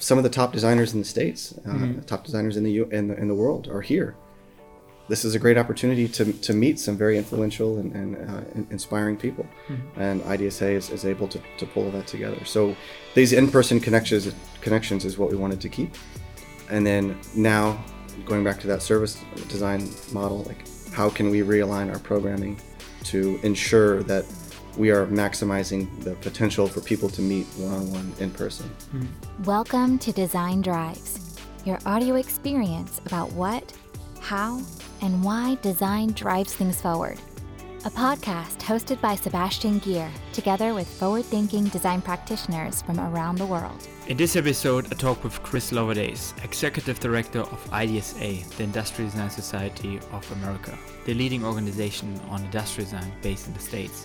some of the top designers in the States, top designers in the world are here. This is a great opportunity to meet some very influential and inspiring people. Mm-hmm. And IDSA is able to pull that together. So these in-person connections is what we wanted to keep. And then now, going back to that service design model, like how can we realign our programming to ensure that we are maximizing the potential for people to meet one-on-one in person. Mm-hmm. Welcome to Design Drives, your audio experience about what, how, and why design drives things forward. A podcast hosted by Sebastian Gear, together with forward-thinking design practitioners from around the world. In this episode, I talk with Chris Livaudais, Executive Director of IDSA, the Industrial Design Society of America, the leading organization on industrial design based in the States.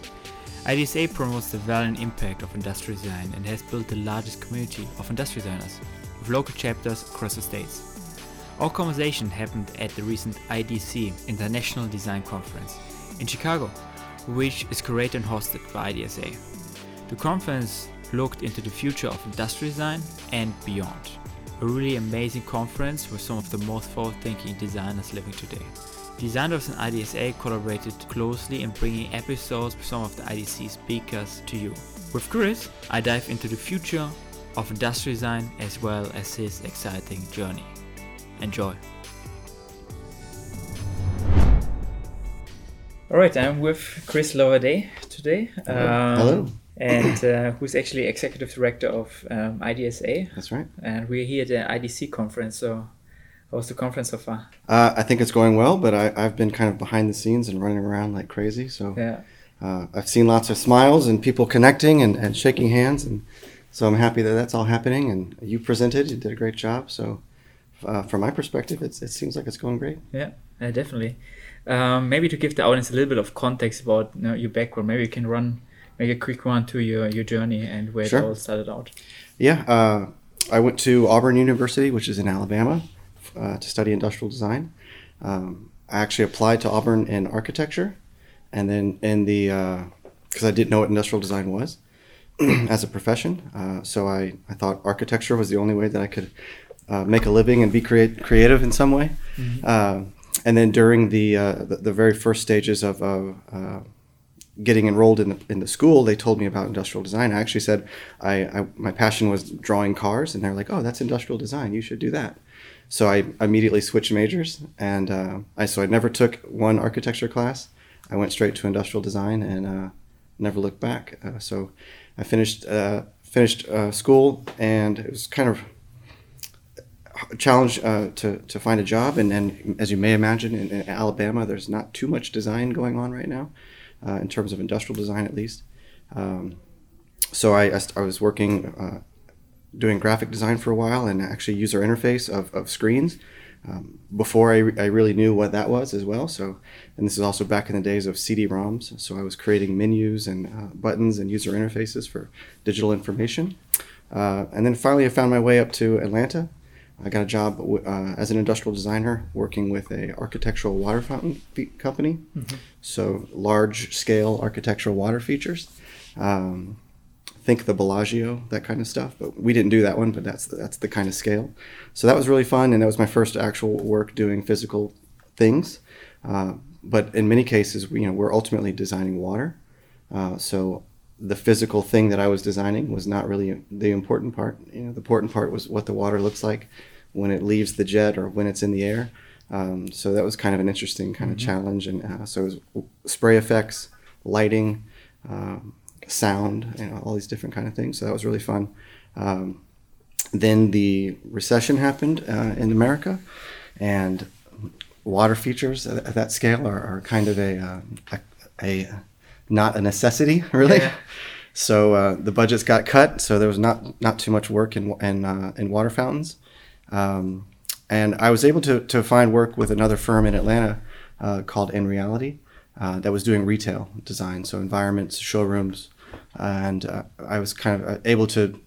IDSA promotes the value and impact of industrial design and has built the largest community of industrial designers, with local chapters across the states. Our conversation happened at the recent IDC, International Design Conference, in Chicago, which is curated and hosted by IDSA. The conference looked into the future of industrial design and beyond. A really amazing conference with some of the most forward-thinking designers living today. Design Drives and IDSA collaborated closely in bringing episodes with some of the IDC speakers to you. With Chris, I dive into the future of industrial design as well as his exciting journey. Enjoy. All right, I'm with Chris Livaudais today. Hello. And who's actually Executive Director of IDSA. That's right. And we're here at the IDC conference. So how was the conference so far? I think it's going well, but I've been kind of behind the scenes and running around like crazy. So yeah. I've seen lots of smiles and people connecting and shaking hands. And so I'm happy that that's all happening. And you presented, you did a great job. So. From my perspective, it seems like it's going great. Yeah, definitely. Maybe to give the audience a little bit of context about your background, maybe you can make a quick run to your journey and where It all started out. Yeah, I went to Auburn University, which is in Alabama, to study industrial design. I actually applied to Auburn in architecture, and then because I didn't know what industrial design was as a profession. So I thought architecture was the only way that I could make a living and be creative in some way. Mm-hmm. And then during the very first stages of getting enrolled in the school, they told me about industrial design. I actually said my passion was drawing cars, and they're like, oh, that's industrial design, you should do that. So I immediately switched majors, and I never took one architecture class. I went straight to industrial design and never looked back. So I finished school, and it was kind of challenge to find a job, and as you may imagine, in Alabama there's not too much design going on right now, in terms of industrial design at least. So I was working doing graphic design for a while, and actually user interface of screens, before I really knew what that was as well. So, and this is also back in the days of CD-ROMs, so I was creating menus and buttons and user interfaces for digital information, and then finally I found my way up to Atlanta. I got a job as an industrial designer working with an architectural water fountain company. Mm-hmm. So large-scale architectural water features. Think the Bellagio, that kind of stuff. But we didn't do that one, but that's the kind of scale. So that was really fun, and that was my first actual work doing physical things. But in many cases, we're ultimately designing water. So the physical thing that I was designing was not really the important part. The important part was what the water looks like when it leaves the jet or when it's in the air. So that was kind of an interesting kind of challenge. And so it was spray effects, lighting, sound, all these different kind of things. So that was really fun. Then the recession happened in America, and water features at that scale are kind of a not a necessity, really. Yeah. So the budgets got cut, so there was not too much work in water fountains. And I was able to find work with another firm in Atlanta called In Reality that was doing retail design, so environments, showrooms. And I was kind of able to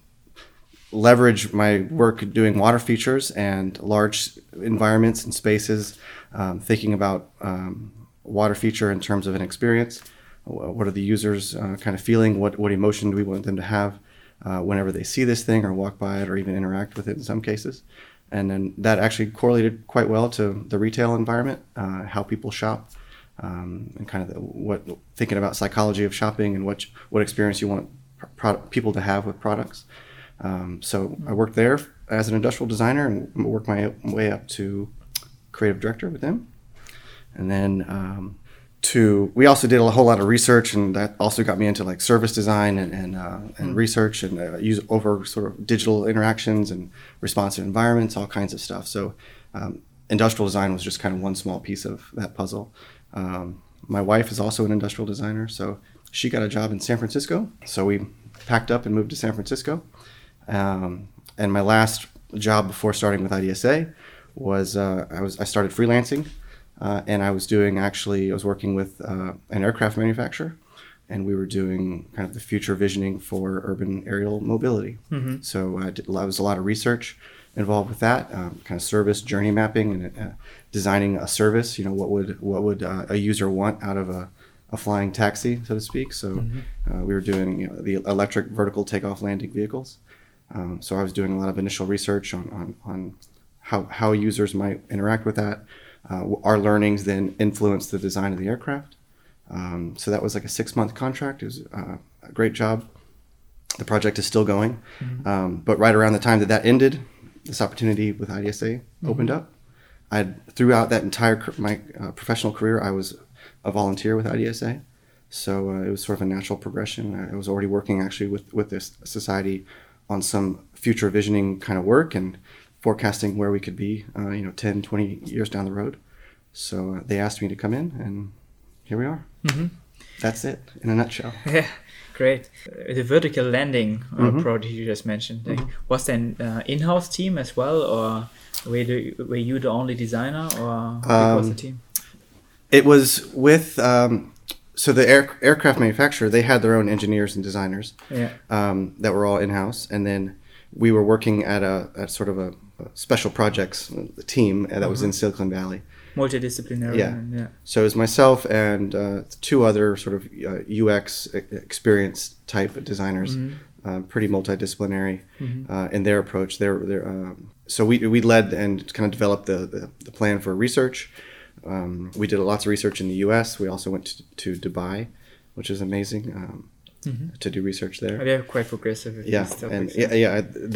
leverage my work doing water features and large environments and spaces, thinking about water feature in terms of an experience. What are the users kind of feeling? What emotion do we want them to have? whenever they see this thing or walk by it or even interact with it in some cases. And then that actually correlated quite well to the retail environment, how people shop, and kind of thinking about psychology of shopping and what experience you want people to have with products. So I worked there as an industrial designer and worked my way up to creative director with them. And then we also did a whole lot of research, and that also got me into like service design and research and use over sort of digital interactions and responsive environments, all kinds of stuff. So industrial design was just kind of one small piece of that puzzle. My wife is also an industrial designer, so she got a job in San Francisco. So we packed up and moved to San Francisco. And my last job before starting with IDSA was I started freelancing, and I was working with an aircraft manufacturer, and we were doing kind of the future visioning for urban aerial mobility. Mm-hmm. So I was a lot of research involved with that, kind of service journey mapping and designing a service. You know, what would a user want out of a flying taxi, so to speak. So mm-hmm. We were doing the electric vertical takeoff landing vehicles. So I was doing a lot of initial research on how users might interact with that. Our learnings then influenced the design of the aircraft. So that was like a 6-month contract. It was a great job. The project is still going. Mm-hmm. But right around the time that ended, this opportunity with IDSA mm-hmm. opened up. Throughout that entire my professional career, I was a volunteer with IDSA. So it was sort of a natural progression. I was already working actually with this society on some future visioning kind of work and forecasting where we could be 10, 20 years down the road. So they asked me to come in, and here we are. Mm-hmm. That's it in a nutshell. Yeah, great. The vertical landing mm-hmm. project you just mentioned, mm-hmm. was there an in-house team as well, or were you the only designer, or what was the team? It was with... So the aircraft manufacturer, they had their own engineers and designers that were all in-house. And then we were working at a sort of a special projects team that mm-hmm. was in Silicon Valley. Multidisciplinary. Yeah. So it was myself and two other sort of UX experience type designers, mm-hmm. Pretty multidisciplinary mm-hmm. In their approach. So we led and kind of developed the plan for research. We did lots of research in the U.S. We also went to Dubai, which is amazing mm-hmm. to do research there. Oh, they're quite progressive. Yeah,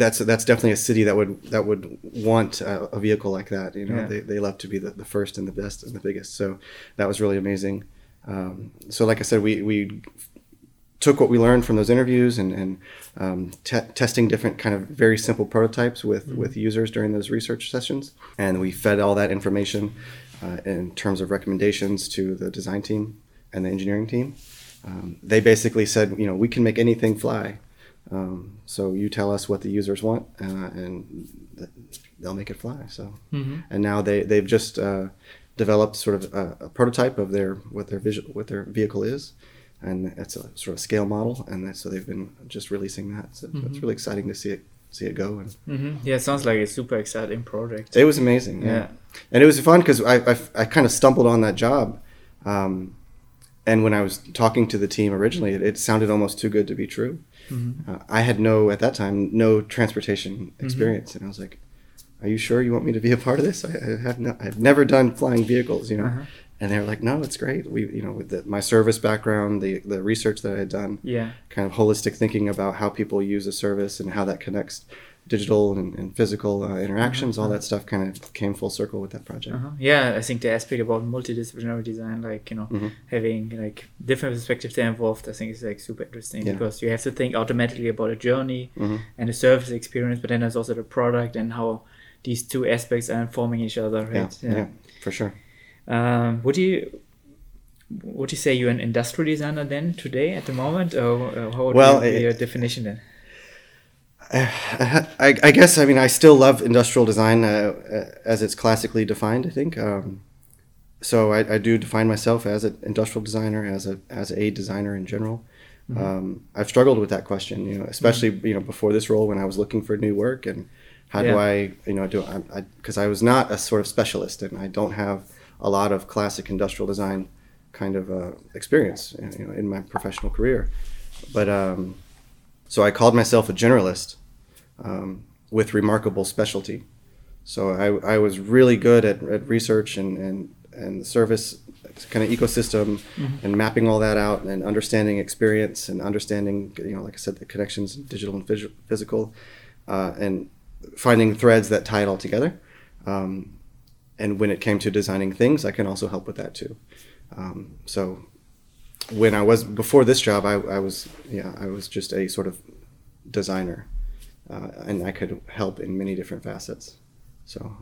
that's definitely a city that would want a vehicle like that. They love to be the first and the best and the biggest. So that was really amazing. So like I said, we took what we learned from those interviews and testing different kind of very simple prototypes with users during those research sessions, and we fed all that information. In terms of recommendations to the design team and the engineering team. They basically said, we can make anything fly. So you tell us what the users want and they'll make it fly. So, mm-hmm. And now they've just developed sort of a prototype of what their vehicle is. And that's a sort of scale model. And so they've been just releasing that. So mm-hmm. It's really exciting to see it go. And mm-hmm. Yeah, it sounds like a super exciting project. It was amazing. Yeah. And it was fun because I kind of stumbled on that job. And when I was talking to the team originally, it sounded almost too good to be true. Mm-hmm. I had at that time, no transportation experience. Mm-hmm. And I was like, are you sure you want me to be a part of this? I've never done flying vehicles, Uh-huh. And they were like, no, it's great. We, with my service background, the research that I had done, kind of holistic thinking about how people use a service and how that connects digital and physical interactions, all that stuff kind of came full circle with that project. Uh-huh. Yeah, I think the aspect about multidisciplinary design, mm-hmm. having different perspectives that are involved, I think is super interesting because you have to think automatically about a journey mm-hmm. and a service experience, but then there's also the product and how these two aspects are informing each other, right? Yeah, for sure. Would you say you're an industrial designer then today at the moment, or how would be your definition then? I guess I still love industrial design as it's classically defined. I think so. I do define myself as an industrial designer, as a designer in general. Mm-hmm. I've struggled with that question, especially mm-hmm. Before this role when I was looking for new work and how do I because I was not a sort of specialist and I don't have a lot of classic industrial design kind of experience in my professional career, but So I called myself a generalist with remarkable specialty. So I was really good at research and the service kind of ecosystem, mm-hmm. and mapping all that out and understanding experience and understanding, you know, like I said, the connections, digital and physical, and finding threads that tie it all together. And when it came to designing things, I can also help with that too. So when I was before this job, I was just a sort of designer, and I could help in many different facets. So,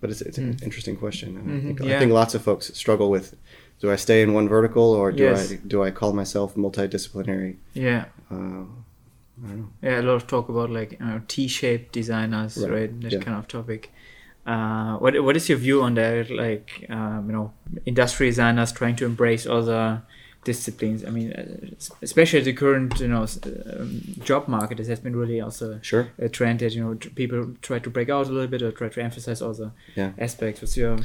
but it's an interesting question. And mm-hmm. I think lots of folks struggle with, do I stay in one vertical or do I call myself multidisciplinary? Yeah. I don't know. Yeah, a lot of talk about T-shaped designers, right? That kind of topic. What is your view on that? Industrial designers trying to embrace other disciplines. I mean, especially the current job market, this has been really also a trend that people try to break out a little bit or try to emphasize other aspects. What's your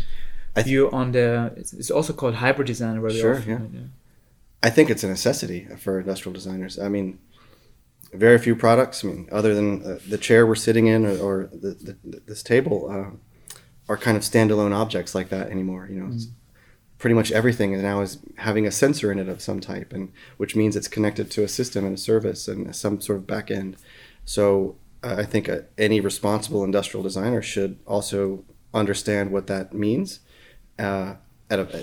view on the? It's also called hybrid design. I think it's a necessity for industrial designers. I mean, very few products. I mean, other than the chair we're sitting in or this table, are kind of standalone objects like that anymore. Pretty much everything now is having a sensor in it of some type, and which means it's connected to a system and a service and some sort of back end. So I think any responsible industrial designer should also understand what that means,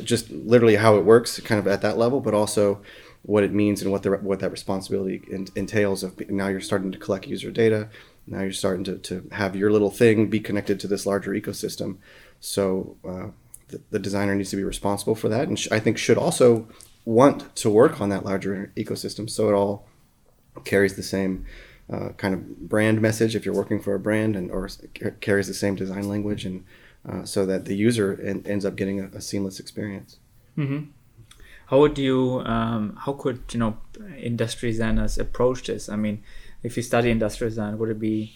just literally how it works, kind of at that level, but also what it means and what that responsibility entails. Of now you're starting to collect user data, now you're starting to have your little thing be connected to this larger ecosystem. So the designer needs to be responsible for that, and I think should also want to work on that larger ecosystem, so it all carries the same kind of brand message if you're working for a brand, and or carries the same design language, and so that the user ends up getting a seamless experience. Mm-hmm. How could industrial designers approach this? I mean, if you study industrial design, would it be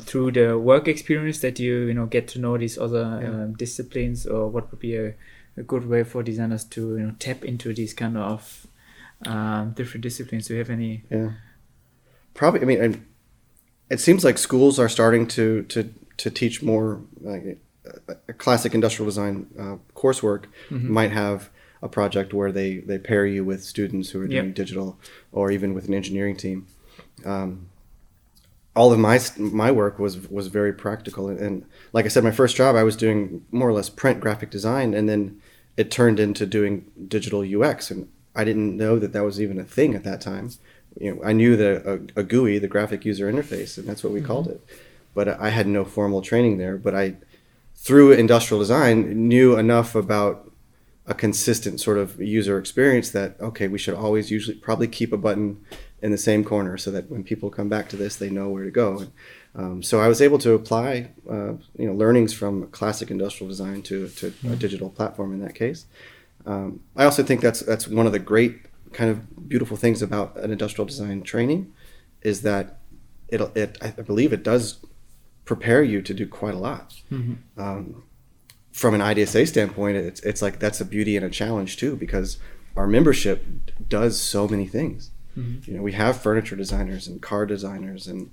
through the work experience that you get to know these other disciplines, or what would be a good way for designers to tap into these kind of different disciplines? Do you have any? Yeah, probably. I mean, it seems like schools are starting to teach more. Like a classic industrial design coursework mm-hmm. might have a project where they pair you with students who are doing digital, or even with an engineering team. All of my work was very practical, and like I said, my first job I was doing more or less print graphic design, and then it turned into doing digital UX, and I didn't know that was even a thing at that time. I knew a GUI, the graphic user interface, and that's what we mm-hmm. called it, but I had no formal training there. But I, through industrial design, knew enough about a consistent sort of user experience that we should always probably keep a button in the same corner so that when people come back to this, they know where to go. And, so I was able to apply, learnings from classic industrial design to a digital platform in that case. I also think that's one of the great kind of beautiful things about an industrial design training, is that I believe it does prepare you to do quite a lot. Mm-hmm. From an IDSA standpoint, it's like that's a beauty and a challenge too, because our membership does so many things. Mm-hmm. We have furniture designers and car designers and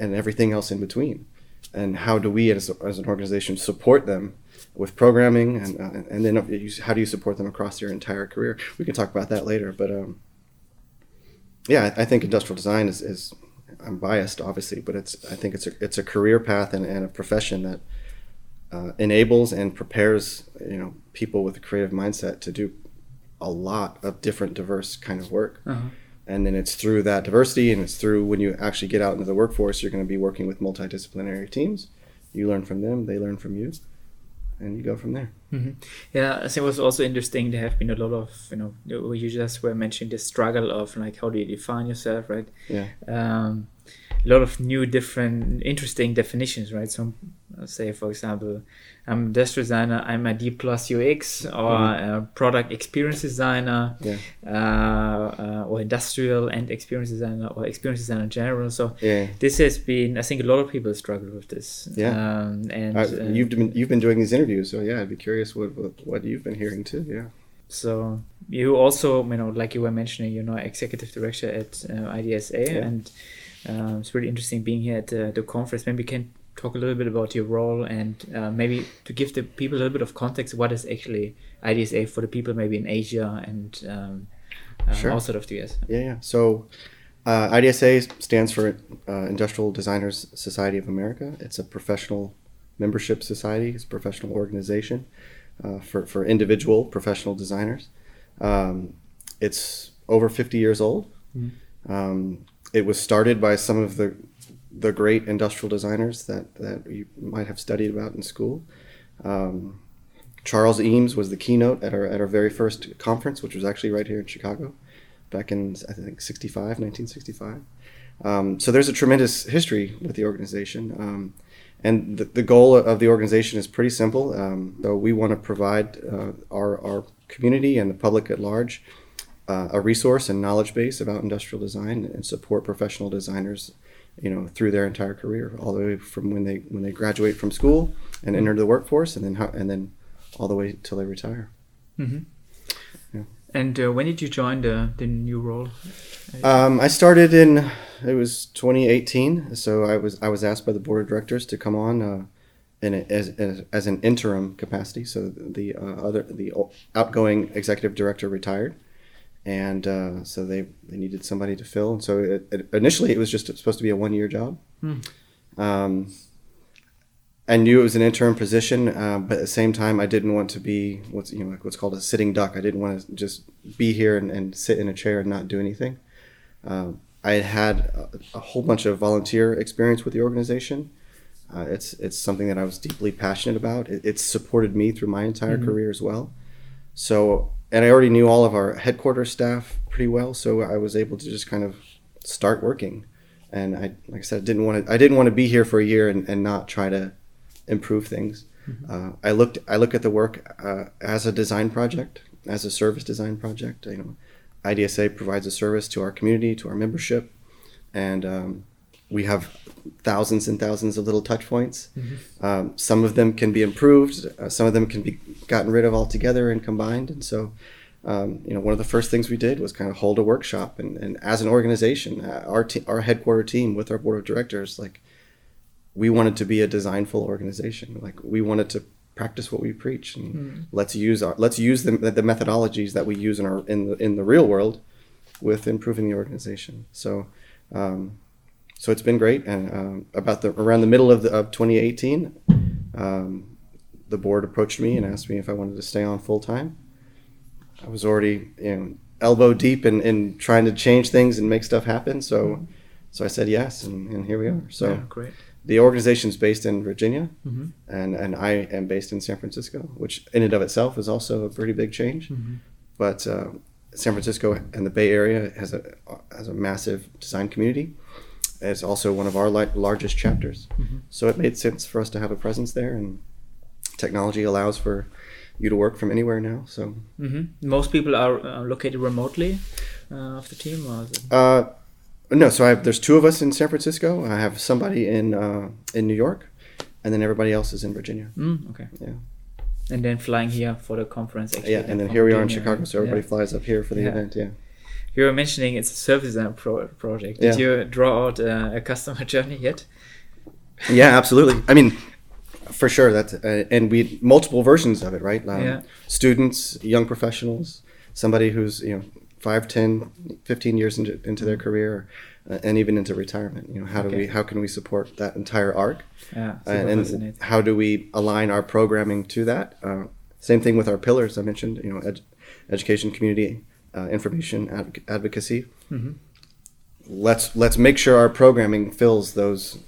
everything else in between. And how do we as an organization support them with programming? And then how do you support them across your entire career? We can talk about that later. But I think industrial design is I'm biased, obviously, but I think it's a career path and a profession that enables and prepares people with a creative mindset to do a lot of different diverse kind of work. Uh-huh. And then it's through that diversity, and it's through when you actually get out into the workforce, you're going to be working with multidisciplinary teams. You learn from them, they learn from you, and you go from there. Mm-hmm. Yeah, I think it was also interesting. There have been a lot of, you just were mentioning the struggle of how do you define yourself, right? Yeah. A lot of new, different, interesting definitions, right? So say, for example, I'm an industrial designer, I'm a D+ UX, or a product experience designer, or industrial and experience designer, or experience designer in general. So this has been, I think a lot of people struggle with this. Yeah. And you've been doing these interviews, so I'd be curious what you've been hearing too. Yeah. So you also, like you were mentioning, executive director at IDSA, yeah. And it's really interesting being here at the conference. Maybe you can talk a little bit about your role and maybe to give the people a little bit of context, what is actually IDSA for the people maybe in Asia and sure. outside of the US? Yeah. So IDSA stands for Industrial Designers Society of America. It's a professional membership society. It's a professional organization for individual professional designers. It's over 50 years old. Mm-hmm. It was started by some of the great industrial designers that you might have studied about in school. Charles Eames was the keynote at our very first conference, which was actually right here in Chicago, back in, I think, 1965. So there's a tremendous history with the organization. And the goal of the organization is pretty simple. Though we want to provide our community and the public at large a resource and knowledge base about industrial design and support professional designers through their entire career, all the way from when they graduate from school and enter the workforce, and then all the way till they retire. Mm-hmm. Yeah. And when did you join the new role? I started in, it was 2018. So I was asked by the board of directors to come on as an interim capacity. So the outgoing executive director retired. And so they needed somebody to fill. And so initially it was just supposed to be a one-year job. Mm. I knew it was an interim position, but at the same time I didn't want to be what's called a sitting duck. I didn't want to just be here and sit in a chair and not do anything. I had a whole bunch of volunteer experience with the organization. It's something that I was deeply passionate about. It's supported me through my entire career as well. So. And I already knew all of our headquarters staff pretty well, so I was able to just kind of start working. And I didn't want to be here for a year and not try to improve things. Mm-hmm. I look at the work as a design project, as a service design project. IDSA provides a service to our community, to our membership, and we have thousands and thousands of little touch points. Mm-hmm. Some of them can be improved. Some of them can be gotten rid of altogether and combined. And so, one of the first things we did was kind of hold a workshop. And as an organization, our headquarter team with our board of directors, we wanted to be a designful organization. We wanted to practice what we preach. And let's use the methodologies that we use in the real world with improving the organization. So. So it's been great, and around the middle of 2018, the board approached me and asked me if I wanted to stay on full time. I was already elbow deep in trying to change things and make stuff happen, so I said yes, and here we are. So yeah, great. The organization's based in Virginia, mm-hmm. and I am based in San Francisco, which in and of itself is also a pretty big change, mm-hmm. but San Francisco and the Bay Area has a massive design community. It's also one of our largest chapters. Mm-hmm. So it made sense for us to have a presence there, and technology allows for you to work from anywhere now. So mm-hmm. Most people are located remotely of the team? Or is it... No, so there's two of us in San Francisco. I have somebody in New York, and then everybody else is in Virginia. Mm, okay. Yeah. And then flying here for the conference. Actually, yeah, and then here we are in Chicago, so everybody flies up here for the event, yeah. You were mentioning it's a service design project. Did you draw out a customer journey yet? Yeah, absolutely. I mean, for sure. And we had multiple versions of it, right? Students, young professionals, somebody who's 5, 10, 15 years into their career, and even into retirement. How can we support that entire arc? Yeah, and how do we align our programming to that? Same thing with our pillars I mentioned. Education, community. Information advocacy. Mm-hmm. Let's make sure our programming fills those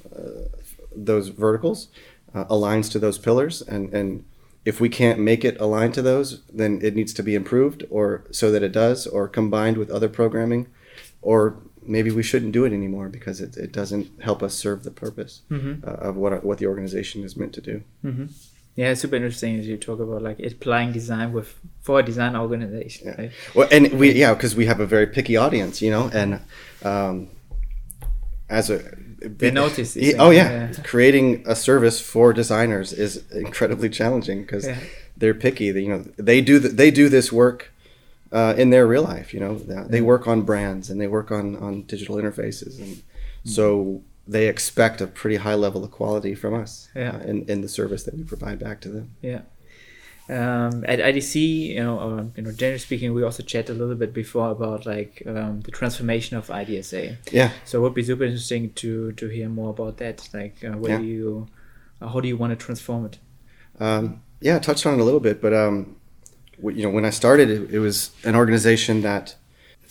verticals, aligns to those pillars, and if we can't make it align to those, then it needs to be improved, or so that it does, or combined with other programming, or maybe we shouldn't do it anymore because it doesn't help us serve the purpose mm-hmm. Of what the organization is meant to do. Mm-hmm. Yeah, it's super interesting as you talk about applying design for a design organization. Yeah. Right? Well, and because we have a very picky audience, and they notice these things. Creating a service for designers is incredibly challenging because they're picky. You know, they do this work in their real life. You know, they work on brands and they work on digital interfaces, and so they expect a pretty high level of quality from us in the service that we provide back to them. Yeah. At IDC, generally speaking, we also chatted a little bit before about the transformation of IDSA. Yeah. So it would be super interesting to hear more about that. How do you want to transform it? I touched on it a little bit, but when I started, it was an organization that,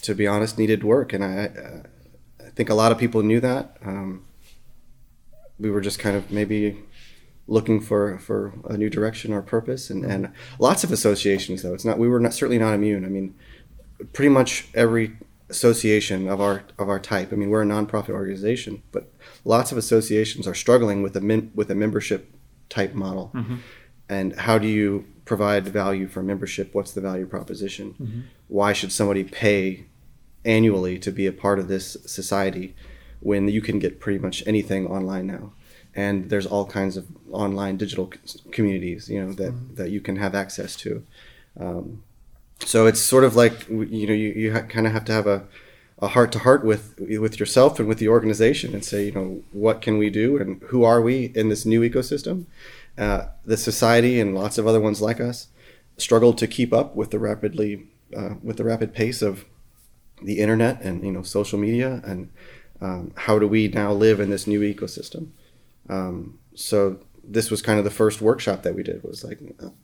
to be honest, needed work, and I think a lot of people knew that. We were just kind of maybe looking for a new direction or purpose, and lots of associations though. We were certainly not immune. I mean, pretty much every association of our type. I mean, we're a nonprofit organization, but lots of associations are struggling with a membership type model. Mm-hmm. And how do you provide value for membership? What's the value proposition? Mm-hmm. Why should somebody pay annually to be a part of this society when you can get pretty much anything online now? And there's all kinds of online digital communities, that you can have access to. So it's sort of like, you kind of have to have a heart-to-heart with yourself and with the organization and say, what can we do and who are we in this new ecosystem? The society and lots of other ones like us struggle to keep up with the rapid pace of the internet and social media, and how do we now live in this new ecosystem? So this was kind of the first workshop that we did, was like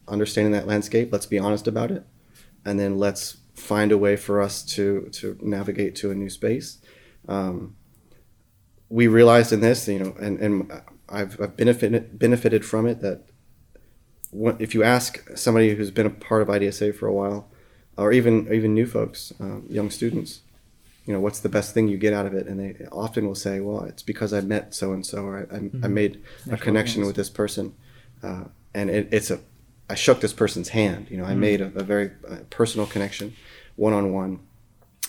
understanding that landscape. Let's be honest about it. And then let's find a way for us to navigate to a new space. We realized in this, and I've benefited from it, that if you ask somebody who's been a part of IDSA for a while, or even new folks, young students, what's the best thing you get out of it? And they often will say, well, it's because I met so-and-so, or I made a connection with this person. And I shook this person's hand. I made a very personal connection, one-on-one.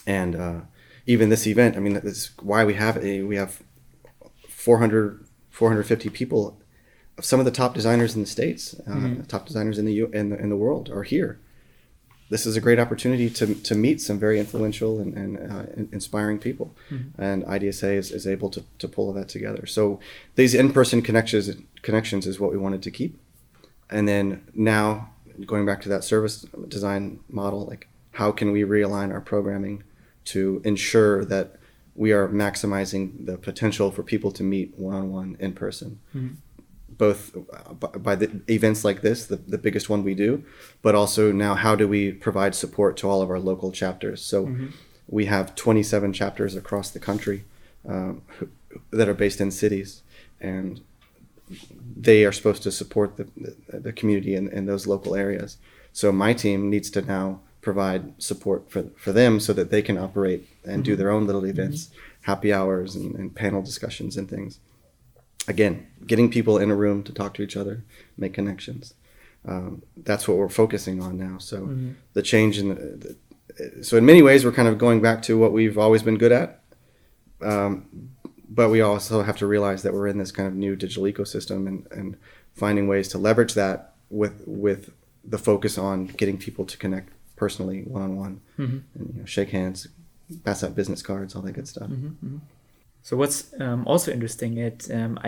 And even this event, I mean, that's why we have it. We have 450 people. Some of the top designers in the States, top designers in the world are here. This is a great opportunity to meet some very influential and inspiring people. Mm-hmm. And IDSA is able to pull that together. So these in-person connections is what we wanted to keep. And then now, going back to that service design model, like how can we realign our programming to ensure that we are maximizing the potential for people to meet one-on-one in person? Mm-hmm. Both by the events like this, the biggest one we do, but also now how do we provide support to all of our local chapters? So we have 27 chapters across the country that are based in cities, and they are supposed to support the community in those local areas. So my team needs to now provide support for them so that they can operate and do their own little events, happy hours and panel discussions and things. Again, getting people in a room to talk to each other, make connections. That's what we're focusing on now. So the change in so in many ways, we're kind of going back to what we've always been good at. But we also have to realize that we're in this kind of new digital ecosystem and finding ways to leverage that with the focus on getting people to connect personally, one-on-one, and shake hands, pass out business cards, all that good stuff. Mm-hmm. So what's also interesting at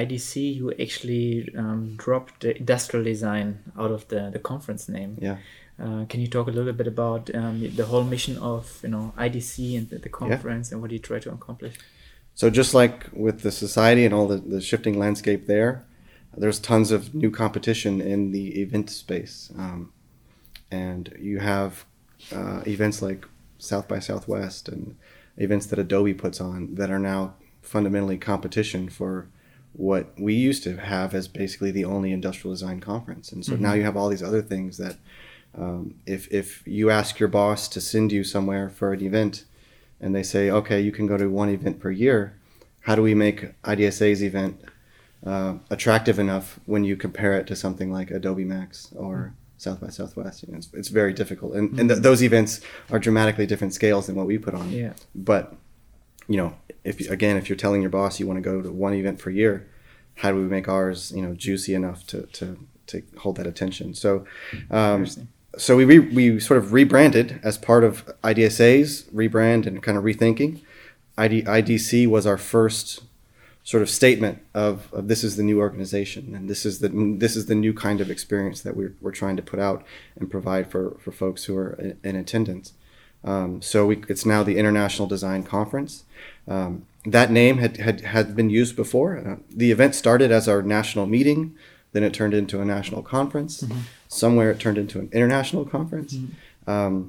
IDC, you actually dropped the industrial design out of the conference name. Yeah. Can you talk a little bit about the whole mission of IDC and the conference and what you try to accomplish? So just like with the society and all the shifting landscape there's tons of new competition in the event space. And you have events like South by Southwest and events that Adobe puts on that are now fundamentally competition for what we used to have as basically the only industrial design conference. And so now you have all these other things that if you ask your boss to send you somewhere for an event and they say, okay, you can go to one event per year, how do we make IDSA's event attractive enough when you compare it to something like Adobe Max or South by Southwest? It's very difficult. And, and those events are dramatically different scales than what we put on. Yeah. But if you're telling your boss you want to go to one event per year, how do we make ours, juicy enough to to hold that attention. So, we sort of rebranded as part of IDSA's rebrand and kind of rethinking. IDC was our first sort of statement of this is the new organization, and this is the new kind of experience that we're trying to put out and provide for folks who are in attendance. It's now the International Design Conference. That name had been used before. The event started as our national meeting, then it turned into a national conference. Mm-hmm. Somewhere it turned into an international conference. Mm-hmm.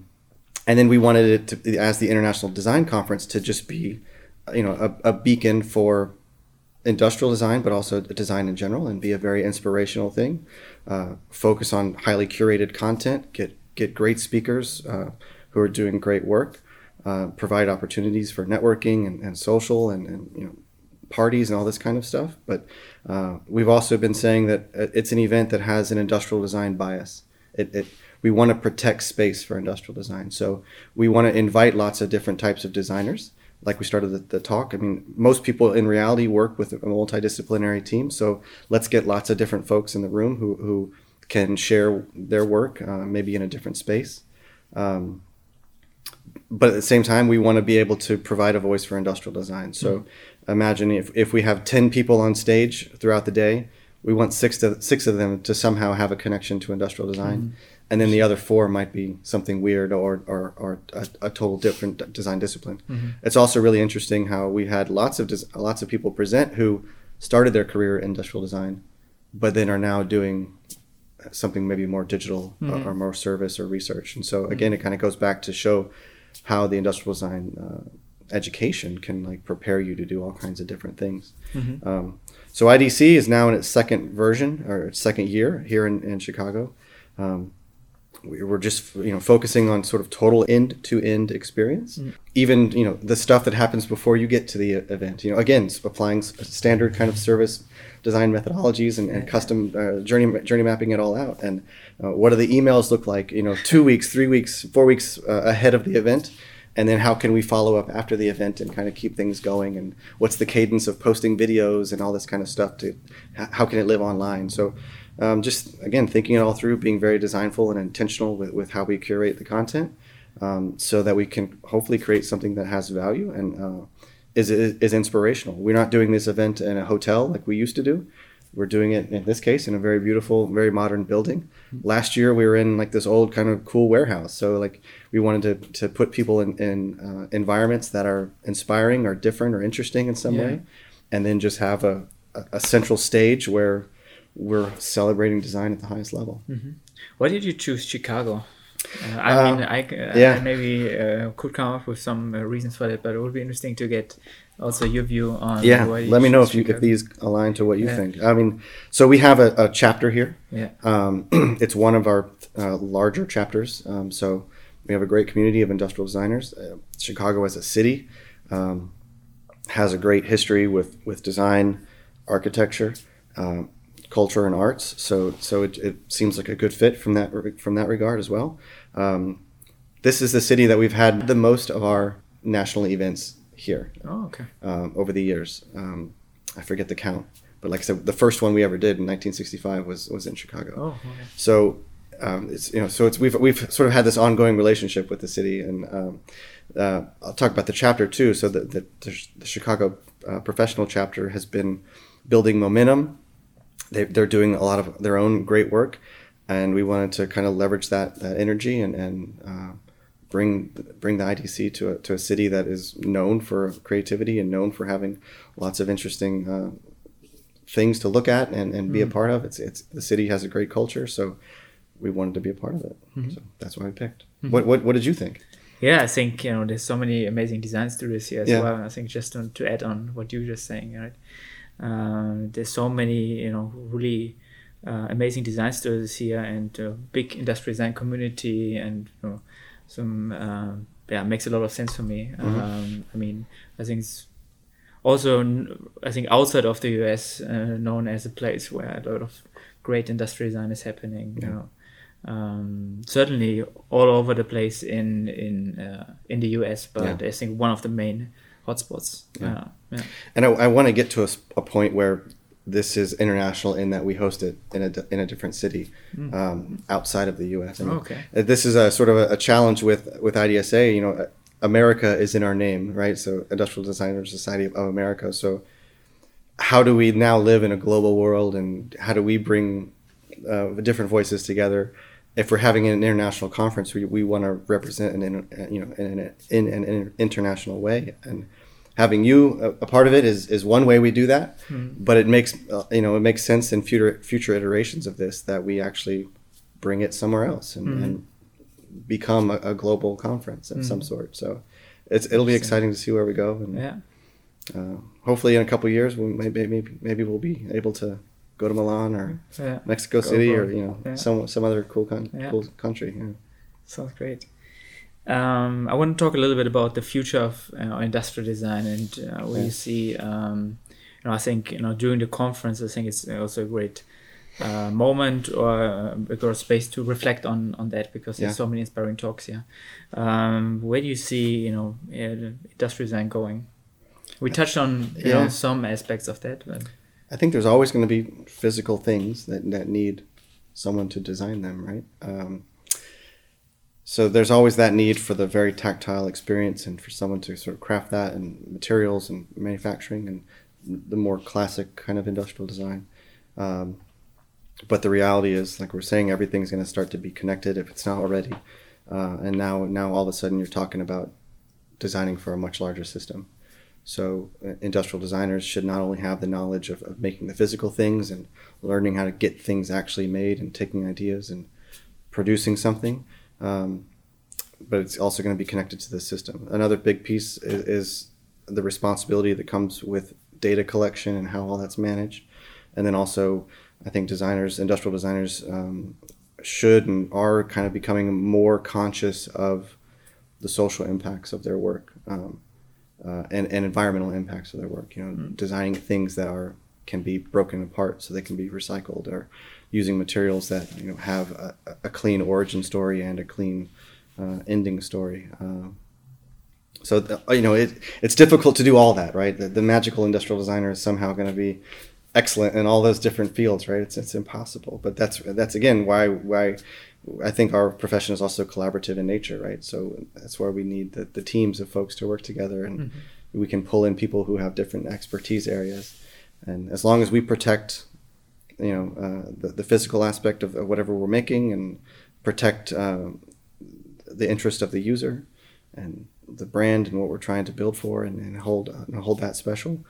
And then we wanted it to, as the International Design Conference, to just be, a beacon for industrial design, but also design in general, and be a very inspirational thing. Focus on highly curated content, get great speakers who are doing great work, provide opportunities for networking and social and parties and all this kind of stuff. But we've also been saying that it's an event that has an industrial design bias. We want to protect space for industrial design. So we want to invite lots of different types of designers. Like we started the talk, most people in reality work with a multidisciplinary team. So let's get lots of different folks in the room who can share their work, maybe in a different space. But at the same time, we want to be able to provide a voice for industrial design. So imagine if we have 10 people on stage throughout the day, we want six of them to somehow have a connection to industrial design. Mm-hmm. And then the other four might be something weird or a total different design discipline. Mm-hmm. It's also really interesting how we had lots of people present who started their career in industrial design, but then are now doing something maybe more digital, mm-hmm. or more service or research. And so again, it kind of goes back to show how the industrial design education can prepare you to do all kinds of different things. Mm-hmm. So IDC is now in its second version or its second year here in Chicago. We're just focusing on sort of total end-to-end experience, even the stuff that happens before you get to the event. Again, applying standard kind of service design methodologies and custom journey mapping it all out. And what do the emails look like? 2 weeks, 3 weeks, 4 weeks ahead of the event, and then how can we follow up after the event and kind of keep things going? And what's the cadence of posting videos and all this kind of stuff? To how can it live online? So. Just again, thinking it all through, being very designful and intentional with how we curate the content, so that we can hopefully create something that has value and is inspirational. We're not doing this event in a hotel like we used to do. We're doing it in this case in a very beautiful, very modern building. Last year we were in this old kind of cool warehouse. So we wanted to put people in environments that are inspiring or different or interesting in some way, and then just have a central stage where we're celebrating design at the highest level. Mm-hmm. Why did you choose Chicago? I maybe could come up with some reasons for that, but it would be interesting to get also your view on. Yeah, let me know if these align to what you think. So we have a chapter here. Yeah, it's one of our larger chapters. So we have a great community of industrial designers. Chicago as a city has a great history with design, architecture, culture and arts, so it seems like a good fit from that regard as well. This is the city that we've had the most of our national events here. Oh, okay. Over the years, I forget the count, but like I said, the first one we ever did in 1965 was in Chicago. Oh, okay. So we've sort of had this ongoing relationship with the city, and I'll talk about the chapter too. So the Chicago professional chapter has been building momentum. They're doing a lot of their own great work, and we wanted to kind of leverage that energy and bring the IDC to a city that is known for creativity and known for having lots of interesting things to look at and be a part of. It's the city has a great culture, so we wanted to be a part of it. Mm-hmm. So that's why we picked. Mm-hmm. What did you think? Yeah, I think there's so many amazing design studios here as well. And I think just to add on what you were just saying, right? There's so many really amazing design studios here, and a big industrial design community, and makes a lot of sense for me. Mm-hmm. I think it's also outside of the US known as a place where a lot of great industrial design is happening. Yeah. Certainly all over the place in the US, but I think one of the main hotspots. Yeah. And I want to get to a point where this is international in that we host it in a different city outside of the U.S. I mean, okay. This is a sort of a challenge with IDSA. You know, America is in our name, right? So Industrial Designers Society of America. So how do we now live in a global world, and how do we bring different voices together? If we're having an international conference, we want to represent in an international way, and having you a part of it is one way we do that, but it makes it makes sense in future iterations of this that we actually bring it somewhere else and become a global conference of some sort. So it'll be exciting to see where we go, and hopefully in a couple of years we maybe we'll be able to go to Milan or Mexico City or some other cool country. Yeah. Sounds great. I want to talk a little bit about the future of industrial design and where you see, I think, during the conference, I think it's also a great moment or space to reflect on that, because there's so many inspiring talks here. Where do you see, industrial design going? We touched on some aspects of that. But I think there's always going to be physical things that need someone to design them, right? So there's always that need for the very tactile experience and for someone to sort of craft that, and materials and manufacturing and the more classic kind of industrial design. But the reality is, like we're saying, everything's going to start to be connected if it's not already. And now all of a sudden you're talking about designing for a much larger system. So industrial designers should not only have the knowledge of making the physical things and learning how to get things actually made and taking ideas and producing something, but it's also going to be connected to the system. Another big piece is the responsibility that comes with data collection and how all that's managed. And then also, I think industrial designers should and are kind of becoming more conscious of the social impacts of their work and environmental impacts of their work. Designing things that can be broken apart so they can be recycled, or using materials that have a clean origin story and a clean ending story. It's difficult to do all that, right? The magical industrial designer is somehow going to be excellent in all those different fields, right? It's impossible. But that's again why I think our profession is also collaborative in nature, right? So that's where we need the teams of folks to work together, and we can pull in people who have different expertise areas. And as long as we protect, the physical aspect of whatever we're making, and protect the interest of the user and the brand and what we're trying to build for, and hold that special,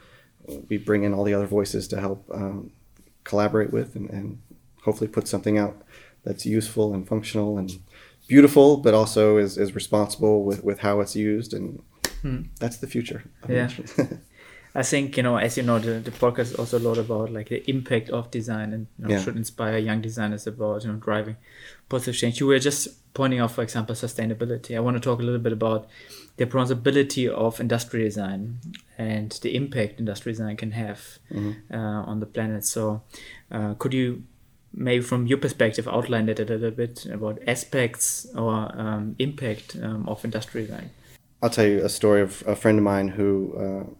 we bring in all the other voices to help collaborate with and hopefully put something out that's useful and functional and beautiful, but also is responsible with how it's used. And that's the future. Yeah. I think, as you know, the podcast is also a lot about like the impact of design, and should inspire young designers about driving positive change. You were just pointing out, for example, sustainability. I want to talk a little bit about the responsibility of industrial design and the impact industrial design can have on the planet. So could you maybe from your perspective outline that a little bit about aspects or impact of industrial design? I'll tell you a story of a friend of mine who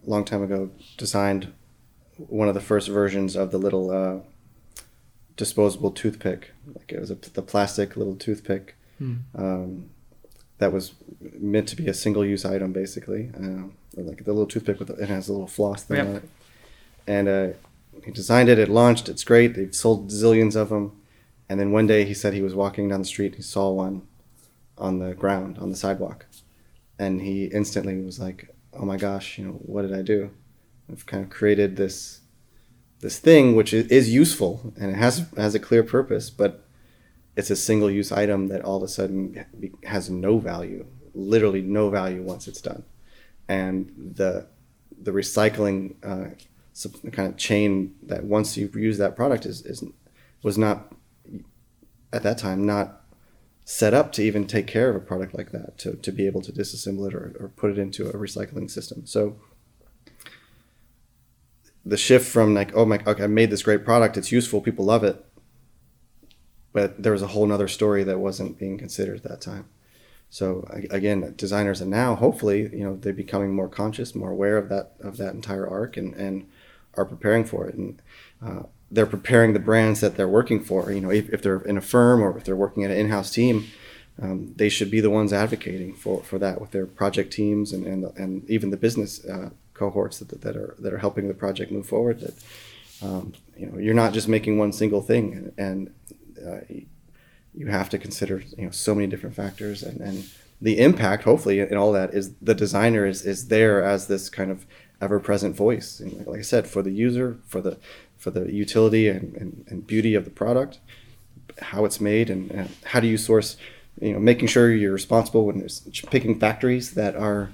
a long time ago designed one of the first versions of the little disposable toothpick. Like it was the plastic little toothpick that was meant to be a single-use item, basically. Like the little toothpick it has a little floss thing on it. And he designed it. It launched. It's great. They've sold zillions of them. And then one day he said he was walking down the street. He saw one on the ground, on the sidewalk. And he instantly was like, "Oh my gosh, what did I do? I've kind of created this thing which is useful and it has a clear purpose, but it's a single-use item that all of a sudden has no value, literally no value once it's done." And the recycling kind of chain that once you've used that product was not at that time not set up to even take care of a product like that, to be able to disassemble it or put it into a recycling system. So the shift from like, okay, I made this great product, it's useful, people love it, but there was a whole nother story that wasn't being considered at that time. So again, designers are now hopefully, they're becoming more conscious, more aware of that entire arc and are preparing for it. And they're preparing the brands that they're working for. You know, if they're in a firm or if they're working at an in-house team, they should be the ones advocating for that with their project teams and even the business cohorts that are helping the project move forward. That you know, you're not just making one single thing, and you have to consider, you know, so many different factors, and the impact, hopefully, in all that is the designer is there as this kind of ever-present voice. And like I said, for the user, for the utility and beauty of the product, how it's made, and how do you source, you know, making sure you're responsible when it's picking factories that are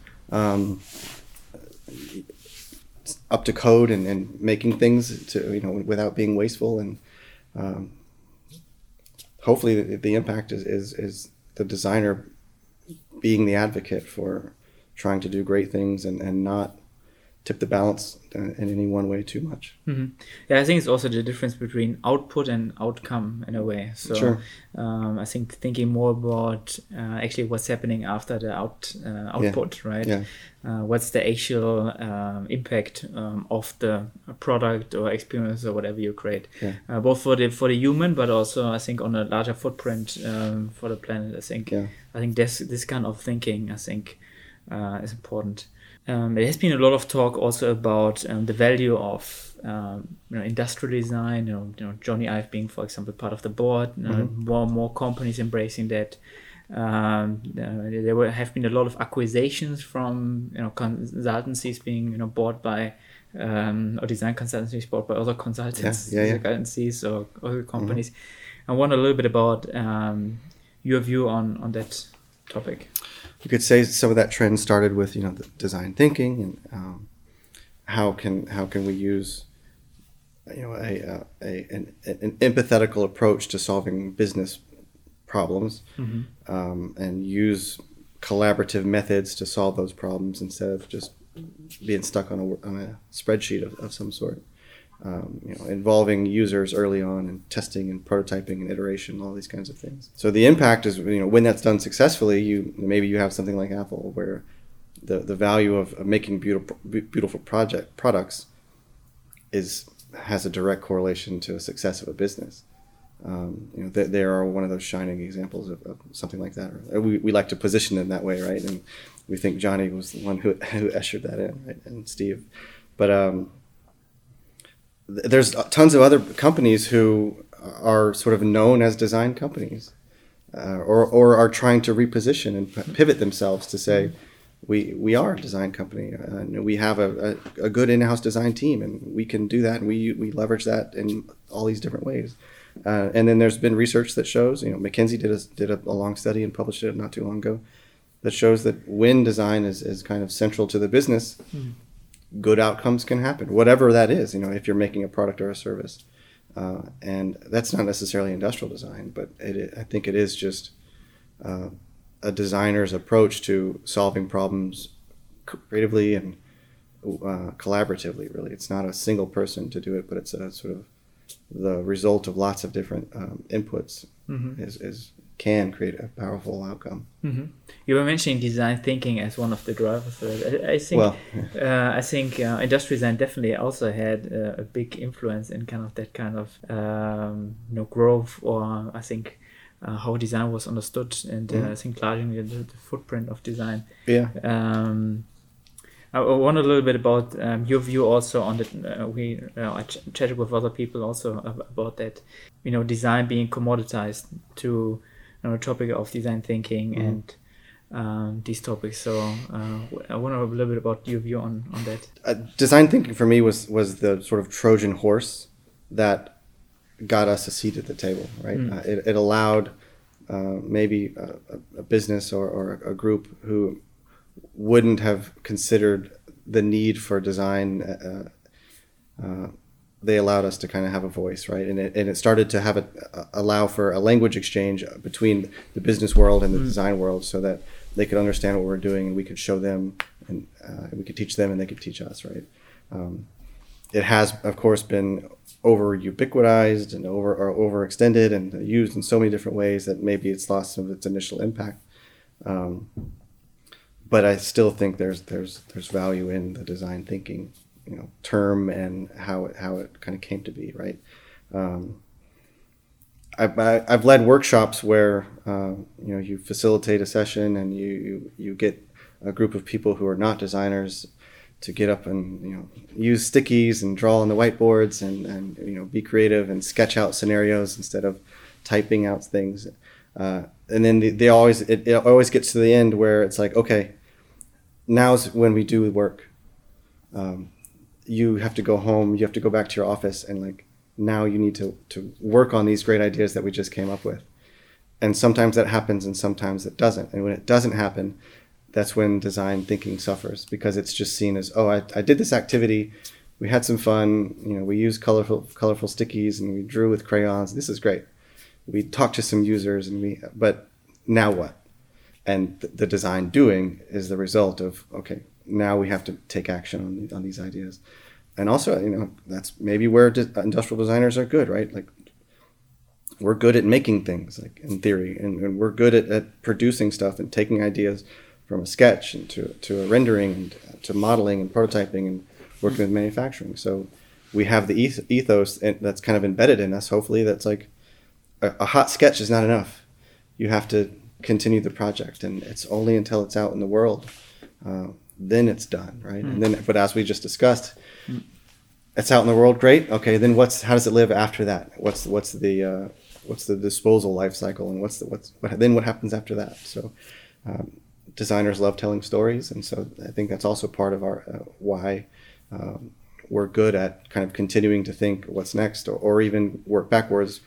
up to code and making things to, you know, without being wasteful, and hopefully the impact is the designer being the advocate for trying to do great things and not tip the balance in any one way too much. Mm-hmm. Yeah, I think it's also the difference between output and outcome in a way. So sure. I think thinking more about actually what's happening after the output, yeah. Right? Yeah. What's the actual impact of the product or experience or whatever you create, yeah. Both for the human, but also I think on a larger footprint for the planet. I think yeah. I think this kind of thinking I think is important. There has been a lot of talk also about the value of industrial design. You know, Johnny Ive being, for example, part of the board. Mm-hmm. More and more companies embracing that. There have been a lot of acquisitions from consultancies being bought by or design consultancies bought by other consultants, consultancies or other companies. Mm-hmm. I wonder a little bit about your view on that topic. You could say some of that trend started with the design thinking and how can we use an empathetical approach to solving business problems, mm-hmm. And use collaborative methods to solve those problems instead of just being stuck on a spreadsheet of some sort, involving users early on and testing and prototyping and iteration, all these kinds of things. So the impact is, when that's done successfully, you have something like Apple, where the value of making beautiful products has a direct correlation to the success of a business. They are one of those shining examples of something like that. We like to position them that way, right? And we think Johnny was the one who ushered that in, right? And Steve, but. There's tons of other companies who are sort of known as design companies, or are trying to reposition and pivot themselves to say, we are a design company and we have a good in-house design team and we can do that, and we leverage that in all these different ways. And then there's been research that shows, McKinsey did a long study and published it not too long ago, that shows that when design is kind of central to the business. Mm-hmm. Good outcomes can happen, whatever that is, if you're making a product or a service. And that's not necessarily industrial design, but I think it is just a designer's approach to solving problems creatively and collaboratively, really. It's not a single person to do it, but it's a sort of the result of lots of different inputs, mm-hmm. is can create a powerful outcome. Mm-hmm. You were mentioning design thinking as one of the drivers. I think industrial design definitely also had a big influence in kind of that kind of growth, or I think how design was understood, and mm-hmm. I think largely the footprint of design. Yeah. I wonder a little bit about your view also on that. I chatted with other people also about that. Design being commoditized to. Topic of design thinking, mm-hmm. and these topics. So I wonder a little bit about your view on that. Design thinking for me was the sort of Trojan horse that got us a seat at the table, right? Mm. It allowed maybe a business or a group who wouldn't have considered the need for design. They allowed us to kind of have a voice, right? And it started to have allow for a language exchange between the business world and the design world, so that they could understand what we're doing, and we could show them, and we could teach them, and they could teach us, right? It has, of course, been over-ubiquitized and overextended and used in so many different ways that maybe it's lost some of its initial impact. But I still think there's value in the design thinking term and how it kind of came to be, right? I've led workshops where you facilitate a session and you get a group of people who are not designers to get up and use stickies and draw on the whiteboards and be creative and sketch out scenarios instead of typing out things, and then it always gets to the end where it's like, okay, now's when we do the work. You have to go home, you have to go back to your office, and now you need to work on these great ideas that we just came up with. And sometimes that happens and sometimes it doesn't. And when it doesn't happen, that's when design thinking suffers, because it's just seen as, oh, I did this activity, we had some fun, we used colorful stickies and we drew with crayons, this is great. We talked to some users but now what? And the design doing is the result of, okay, now we have to take action on these ideas. And also, that's maybe where industrial designers are good, right? We're good at making things, in theory, and we're good at producing stuff and taking ideas from a sketch and to a rendering and to modeling and prototyping and working with manufacturing. So we have the ethos that's kind of embedded in us, hopefully, that's a hot sketch is not enough. You have to continue the project, and it's only until it's out in the world, then it's done, right? And then, but as we just discussed, it's out in the world, great. Okay, then how does it live after that? What's the disposal life cycle, and what happens after that? So designers love telling stories, and so I think that's also part of our why we're good at kind of continuing to think what's next, or even work backwards.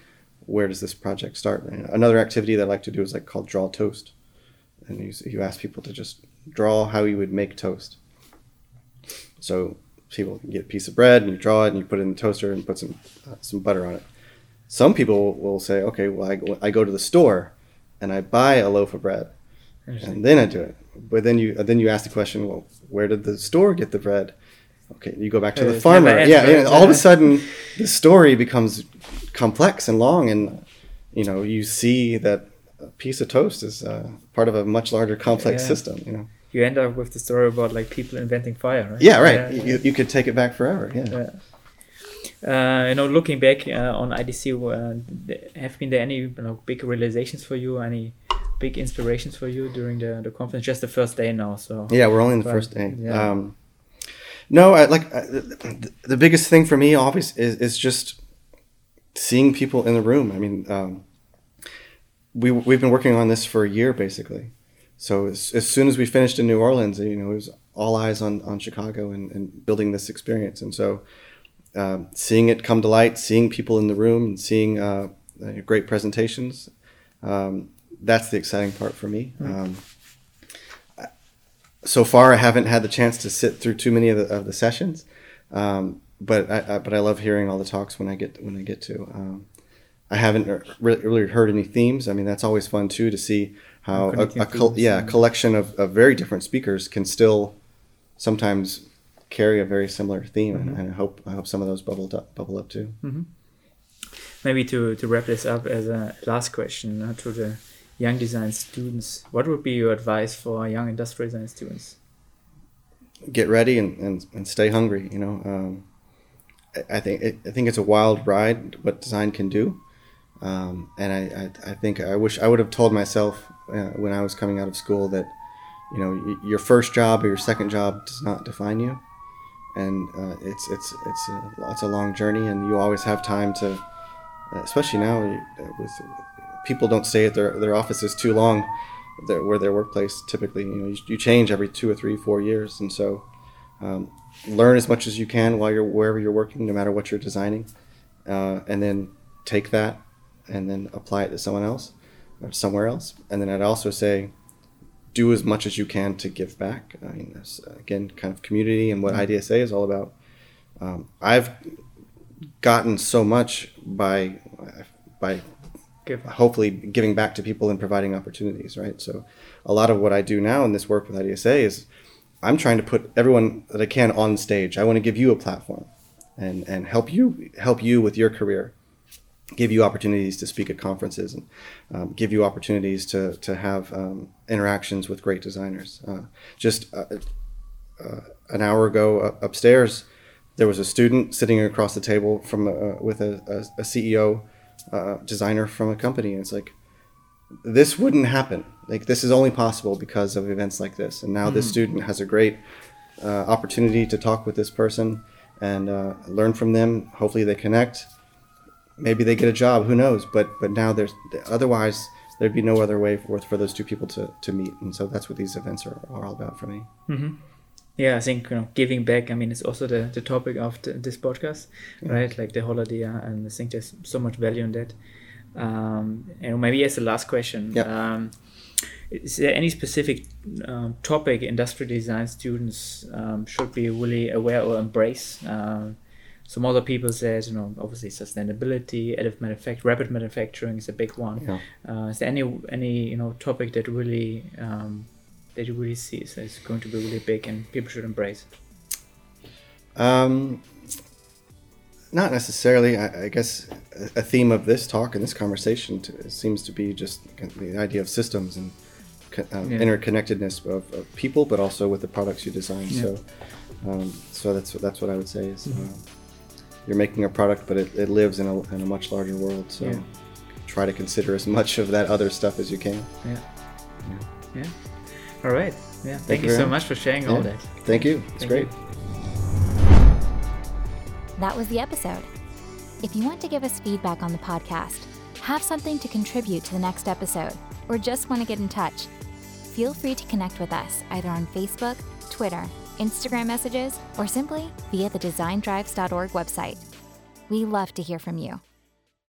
Where does this project start? And another activity that I like to do is called Draw Toast, and you ask people to just draw how you would make toast. So people can get a piece of bread and you draw it and you put it in the toaster and put some butter on it. Some people will say, okay, well, I go to the store and I buy a loaf of bread and then I do it. But then you ask the question, well, where did the store get the bread? Okay, you go back to the farmer. All of a sudden the story becomes complex and long, and you see that a piece of toast is part of a much larger complex system. You end up with the story about people inventing fire, right? Yeah, right. Yeah, you could take it back forever. Yeah. Looking back on IDC, have been there any big realizations for you? Any big inspirations for you during the conference? Just the first day now, so yeah, we're only in the first day. Yeah. No, the biggest thing for me, obviously, is just seeing people in the room. I mean, we've been working on this for a year basically. So as soon as we finished in New Orleans, it was all eyes on Chicago and building this experience. And so seeing it come to light, seeing people in the room and seeing great presentations, that's the exciting part for me. So far, I haven't had the chance to sit through too many of the sessions, but I love hearing all the talks when I get to. I haven't really heard any themes. I mean, that's always fun too, to see how a collection of very different speakers can still sometimes carry a very similar theme, and I hope some of those bubble up too. Mm-hmm. Maybe to wrap this up as a last question to the young design students, what would be your advice for young industrial design students? Get ready and stay hungry. I think it's a wild ride what design can do. And I think I wish I would have told myself when I was coming out of school that, your first job or your second job does not define you. And it's a long journey, and you always have time to, especially now with people don't stay at their offices too long, their workplace typically, you change every 2 or 3, 4 years. And so learn as much as you can while wherever you're working, no matter what you're designing, and then take that and then apply it to someone else or somewhere else. And then I'd also say, do as much as you can to give back. I mean, that's, again, kind of community and what IDSA is all about. I've gotten so much by hopefully giving back to people and providing opportunities, right? So a lot of what I do now in this work with IDSA is I'm trying to put everyone that I can on stage. I want to give you a platform and help you with your career. Give you opportunities to speak at conferences and give you opportunities to have interactions with great designers. Just an hour ago upstairs, There was a student sitting across the table from with a CEO designer from a company. And it's like, this wouldn't happen. Like, this is only possible because of events like this. And now this student has a great opportunity to talk with this person and learn from them. Hopefully they connect. Maybe they get a job. Who knows? But now there's otherwise there'd be no other way for those two people to meet. And so that's what these events are all about for me. Mm-hmm. Yeah, I think, giving back, it's also the topic of this podcast, right? Like the whole idea, and I think there's so much value in that. And maybe as the last question, is there any specific topic industrial design students should be really aware or embrace? Some other people say, obviously sustainability, rapid manufacturing is a big one. Yeah. Is there any topic that really that you really see so it's going to be really big and people should embrace it? Not necessarily. I guess a theme of this talk and this conversation seems to be just the idea of systems and interconnectedness of people, but also with the products you design. Yeah. So, that's what I would say is you're making a product, but it lives in a much larger world. So try to consider as much of that other stuff as you can. Yeah. All right. Yeah. Thank you so much for sharing all that. Thank you. It's great. That was the episode. If you want to give us feedback on the podcast, have something to contribute to the next episode, or just want to get in touch, feel free to connect with us either on Facebook, Twitter, Instagram messages, or simply via the designdrives.org website. We love to hear from you.